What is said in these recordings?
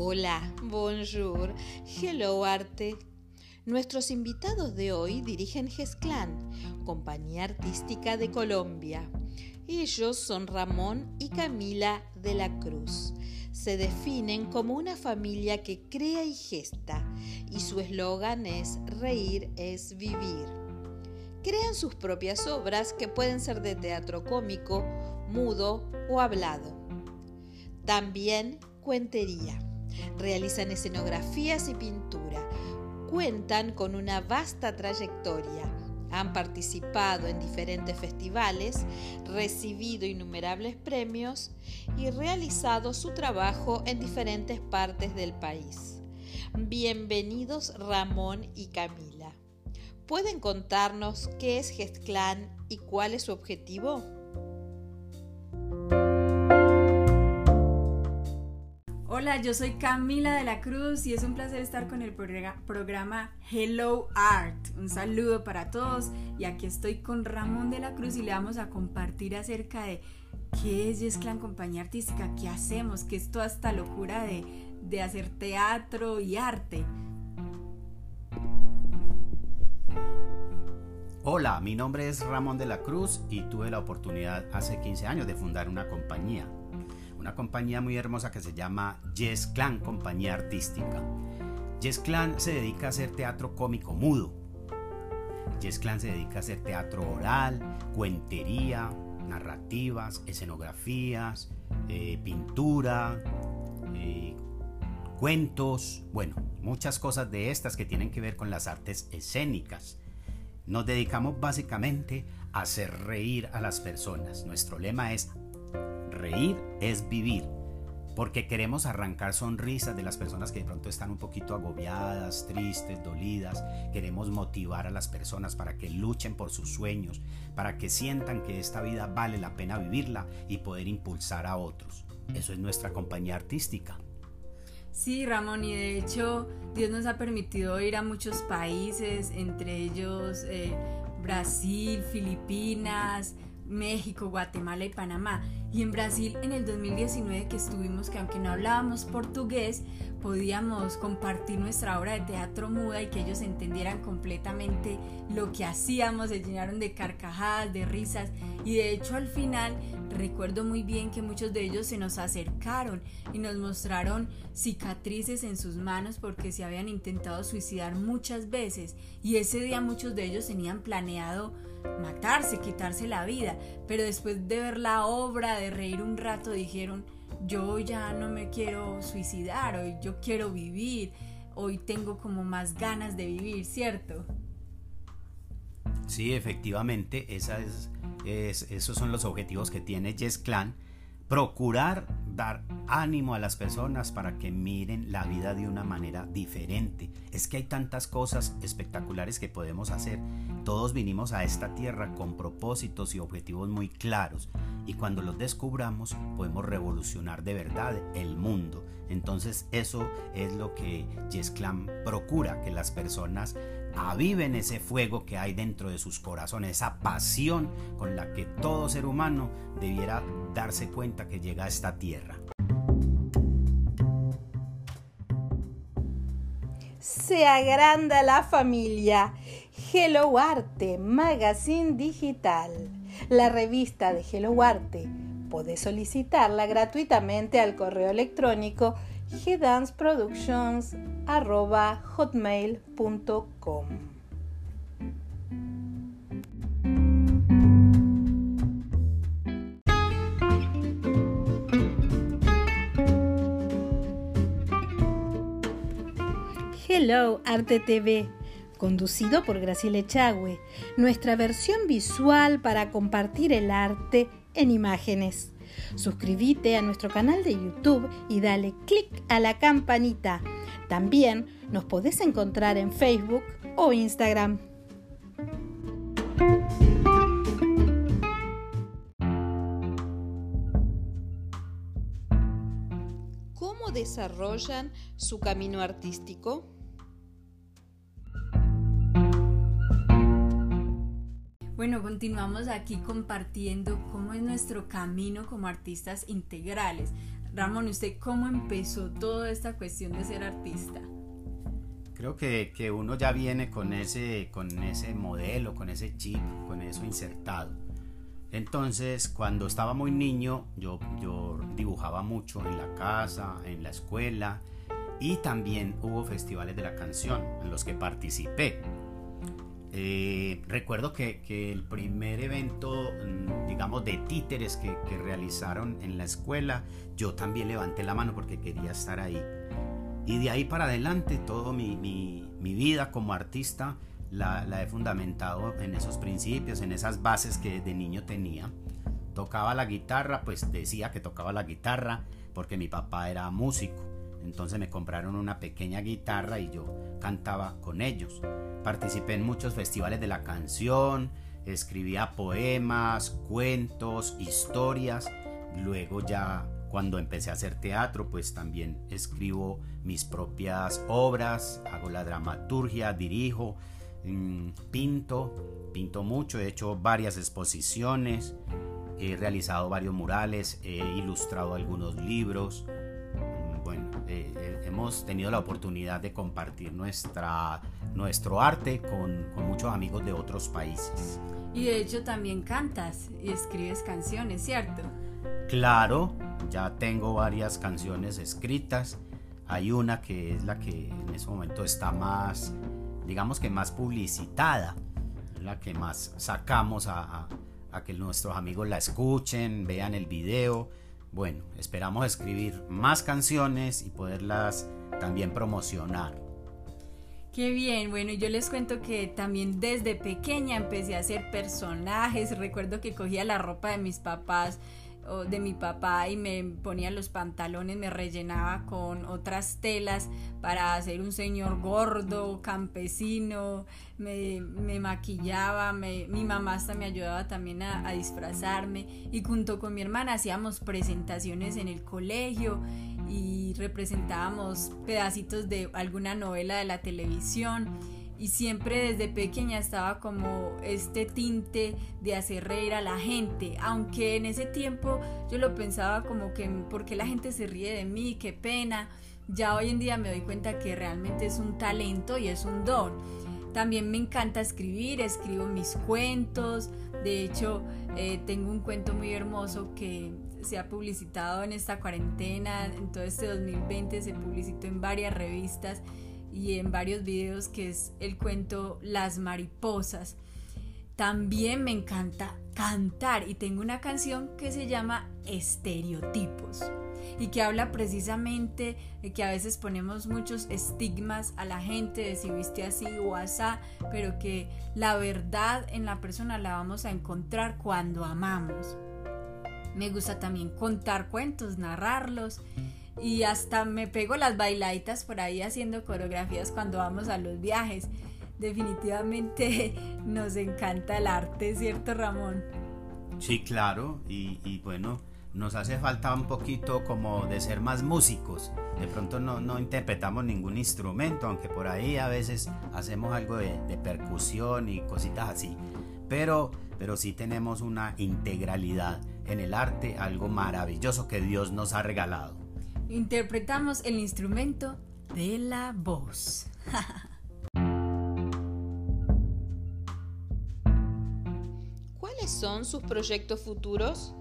Hola, bonjour, hello arte. Nuestros invitados de hoy dirigen Gesclan, Compañía Artística de Colombia. Ellos son Ramón y Camila de la Cruz. Se definen como una familia que crea y gesta, y su eslogan es reír es vivir. Crean sus propias obras que pueden ser de teatro cómico, mudo o hablado. También cuentería. Realizan escenografías y pintura. Cuentan con una vasta trayectoria. Han participado en diferentes festivales, recibido innumerables premios y realizado su trabajo en diferentes partes del país. Bienvenidos Ramón y Camila. ¿Pueden contarnos qué es Gesclan y cuál es su objetivo? Hola, yo soy Camila de la Cruz y es un placer estar con el programa Hello Art. Un saludo para todos y aquí estoy con Ramón de la Cruz y le vamos a compartir acerca de qué es Gesclan Compañía Artística, qué hacemos, qué es toda esta locura de hacer teatro y arte. Hola, mi nombre es Ramón de la Cruz y tuve la oportunidad hace 15 años de fundar una compañía. Una compañía muy hermosa que se llama Gesclan Compañía Artística. Gesclan se dedica a hacer teatro cómico mudo. Gesclan se dedica a hacer teatro oral, cuentería, narrativas, escenografías, pintura, cuentos, bueno, muchas cosas de estas que tienen que ver con las artes escénicas. Nos dedicamos básicamente a hacer reír a las personas. Nuestro lema es reír es vivir, porque queremos arrancar sonrisas de las personas que de pronto están un poquito agobiadas, tristes, dolidas. Queremos motivar a las personas para que luchen por sus sueños, para que sientan que esta vida vale la pena vivirla y poder impulsar a otros. Eso es nuestra compañía artística. Sí, Ramón, y de hecho Dios nos ha permitido ir a muchos países, entre ellos Brasil, Filipinas, México, Guatemala y Panamá. Y en Brasil en el 2019 que estuvimos, que aunque no hablábamos portugués, podíamos compartir nuestra obra de teatro muda y que ellos entendieran completamente lo que hacíamos, se llenaron de carcajadas, de risas y de hecho al final recuerdo muy bien que muchos de ellos se nos acercaron y nos mostraron cicatrices en sus manos porque se habían intentado suicidar muchas veces y ese día muchos de ellos tenían planeado matarse, quitarse la vida, pero después de ver la obra, de reír un rato, dijeron: yo ya no me quiero suicidar, hoy yo quiero vivir, hoy tengo como más ganas de vivir, ¿cierto? Sí, efectivamente, esos son los objetivos que tiene Gesclan, procurar dar ánimo a las personas para que miren la vida de una manera diferente. Es que hay tantas cosas espectaculares que podemos hacer. Todos vinimos a esta tierra con propósitos y objetivos muy claros y cuando los descubramos podemos revolucionar de verdad el mundo. Entonces eso es lo que Gesclan procura, que las personas aviven ese fuego que hay dentro de sus corazones, esa pasión con la que todo ser humano debiera darse cuenta que llega a esta tierra. Se agranda la familia. Hello Arte, Magazine Digital. La revista de Hello Arte. Podés solicitarla gratuitamente al correo electrónico gdanceproductions@hotmail.com. Hello Arte TV, conducido por Graciela Echagüe, nuestra versión visual para compartir el arte en imágenes. Suscríbete a nuestro canal de YouTube y dale click a la campanita. También nos podés encontrar en Facebook o Instagram. ¿Cómo desarrollan su camino artístico? Bueno, continuamos aquí compartiendo cómo es nuestro camino como artistas integrales. Ramón, ¿usted cómo empezó toda esta cuestión de ser artista? Creo que uno ya viene con ese modelo, con ese chip, con eso insertado. Entonces, cuando estaba muy niño, yo dibujaba mucho en la casa, en la escuela, y también hubo festivales de la canción en los que participé. Recuerdo que el primer evento, digamos, de títeres que realizaron en la escuela, yo también levanté la mano porque quería estar ahí. Y de ahí para adelante, toda mi vida como artista la he fundamentado en esos principios, en esas bases que de niño tenía. Tocaba la guitarra, pues decía que tocaba la guitarra porque mi papá era músico. Entonces me compraron una pequeña guitarra y yo cantaba con ellos. Participé en muchos festivales de la canción, escribía poemas, cuentos, historias. Luego ya cuando empecé a hacer teatro, pues también escribo mis propias obras, hago la dramaturgia, dirijo, pinto mucho, he hecho varias exposiciones, he realizado varios murales, he ilustrado algunos libros. Hemos tenido la oportunidad de compartir nuestro arte con muchos amigos de otros países. Y de hecho también cantas y escribes canciones, ¿cierto? Claro, ya tengo varias canciones escritas. Hay una que es la que en ese momento está más, digamos que más publicitada, la que más sacamos a que nuestros amigos la escuchen, vean el video. Bueno, esperamos escribir más canciones y poderlas también promocionar. ¡Qué bien! Bueno, yo les cuento que también desde pequeña empecé a hacer personajes. Recuerdo que cogía la ropa de mis papás o de mi papá y me ponía los pantalones, me rellenaba con otras telas para hacer un señor gordo, campesino, me maquillaba, mi mamá hasta me ayudaba también a disfrazarme, y junto con mi hermana hacíamos presentaciones en el colegio y representábamos pedacitos de alguna novela de la televisión. Y siempre desde pequeña estaba como este tinte de hacer reír a la gente, aunque en ese tiempo yo lo pensaba como que ¿por qué la gente se ríe de mí? ¡Qué pena! Ya hoy en día me doy cuenta que realmente es un talento y es un don. También me encanta escribir, escribo mis cuentos. De hecho, tengo un cuento muy hermoso que se ha publicitado en esta cuarentena, en todo este 2020 se publicitó en varias revistas y en varios videos, que es el cuento Las Mariposas. También me encanta cantar y tengo una canción que se llama Estereotipos y que habla precisamente de que a veces ponemos muchos estigmas a la gente de si viste así o asá, pero que la verdad en la persona la vamos a encontrar cuando amamos. Me gusta también contar cuentos, narrarlos. Y hasta me pego las bailaditas por ahí haciendo coreografías cuando vamos a los viajes. Definitivamente nos encanta el arte, ¿cierto, Ramón? Sí, claro, y bueno, nos hace falta un poquito como de ser más músicos. De pronto no interpretamos ningún instrumento, aunque por ahí a veces hacemos algo de percusión y cositas así. Pero sí tenemos una integralidad en el arte, algo maravilloso que Dios nos ha regalado. Interpretamos el instrumento de la voz. ¿Cuáles son sus proyectos futuros?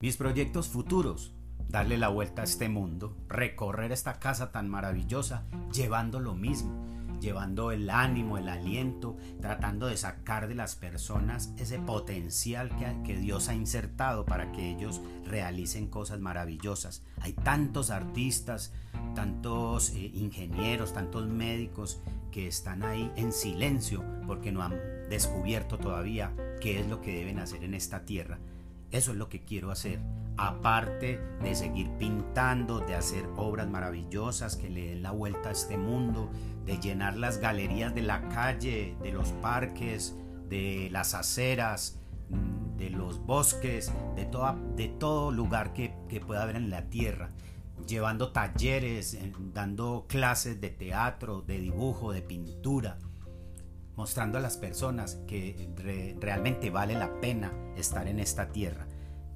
Mis proyectos futuros: darle la vuelta a este mundo, recorrer esta casa tan maravillosa, llevando lo mismo, llevando el ánimo, el aliento, tratando de sacar de las personas ese potencial que Dios ha insertado para que ellos realicen cosas maravillosas. Hay tantos artistas, tantos ingenieros, tantos médicos que están ahí en silencio porque no han descubierto todavía qué es lo que deben hacer en esta tierra. Eso es lo que quiero hacer, aparte de seguir pintando, de hacer obras maravillosas que le den la vuelta a este mundo, de llenar las galerías de la calle, de los parques, de las aceras, de los bosques, de todo lugar que pueda haber en la tierra, llevando talleres, dando clases de teatro, de dibujo, de pintura, mostrando a las personas que realmente vale la pena estar en esta tierra.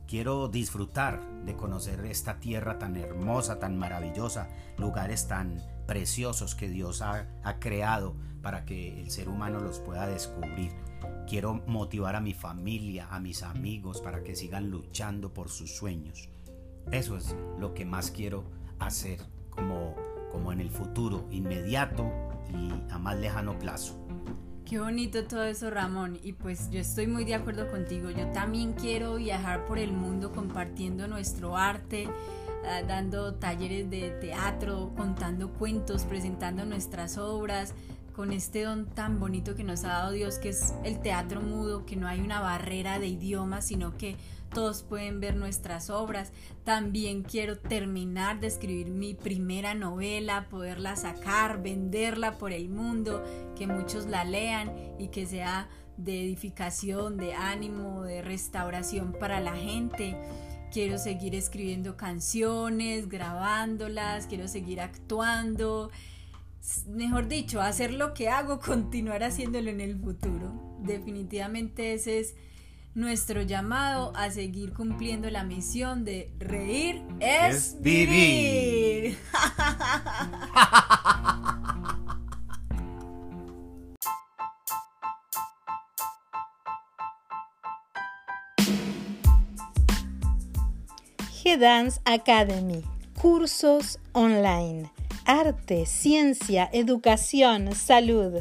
Quiero disfrutar de conocer esta tierra tan hermosa, tan maravillosa, lugares tan preciosos que Dios ha creado para que el ser humano los pueda descubrir. Quiero motivar a mi familia, a mis amigos, para que sigan luchando por sus sueños. Eso es lo que más quiero hacer como en el futuro, inmediato y a más lejano plazo. Qué bonito todo eso, Ramón, y pues yo estoy muy de acuerdo contigo. Yo también quiero viajar por el mundo compartiendo nuestro arte, dando talleres de teatro, contando cuentos, presentando nuestras obras, con este don tan bonito que nos ha dado Dios, que es el teatro mudo, que no hay una barrera de idiomas, sino que todos pueden ver nuestras obras. También quiero terminar de escribir mi primera novela, poderla sacar, venderla por el mundo, que muchos la lean y que sea de edificación, de ánimo, de restauración para la gente. Quiero seguir escribiendo canciones, grabándolas, quiero seguir actuando. Mejor dicho, hacer lo que hago, continuar haciéndolo en el futuro. Definitivamente ese es nuestro llamado a seguir cumpliendo la misión de reír es vivir. G-Dance Academy, cursos online, arte, ciencia, educación, salud,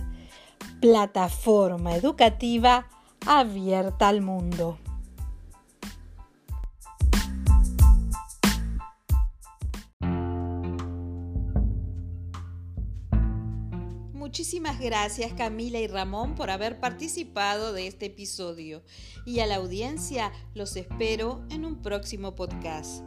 plataforma educativa abierta al mundo. Muchísimas gracias, Camila y Ramón, por haber participado de este episodio, y a la audiencia los espero en un próximo podcast.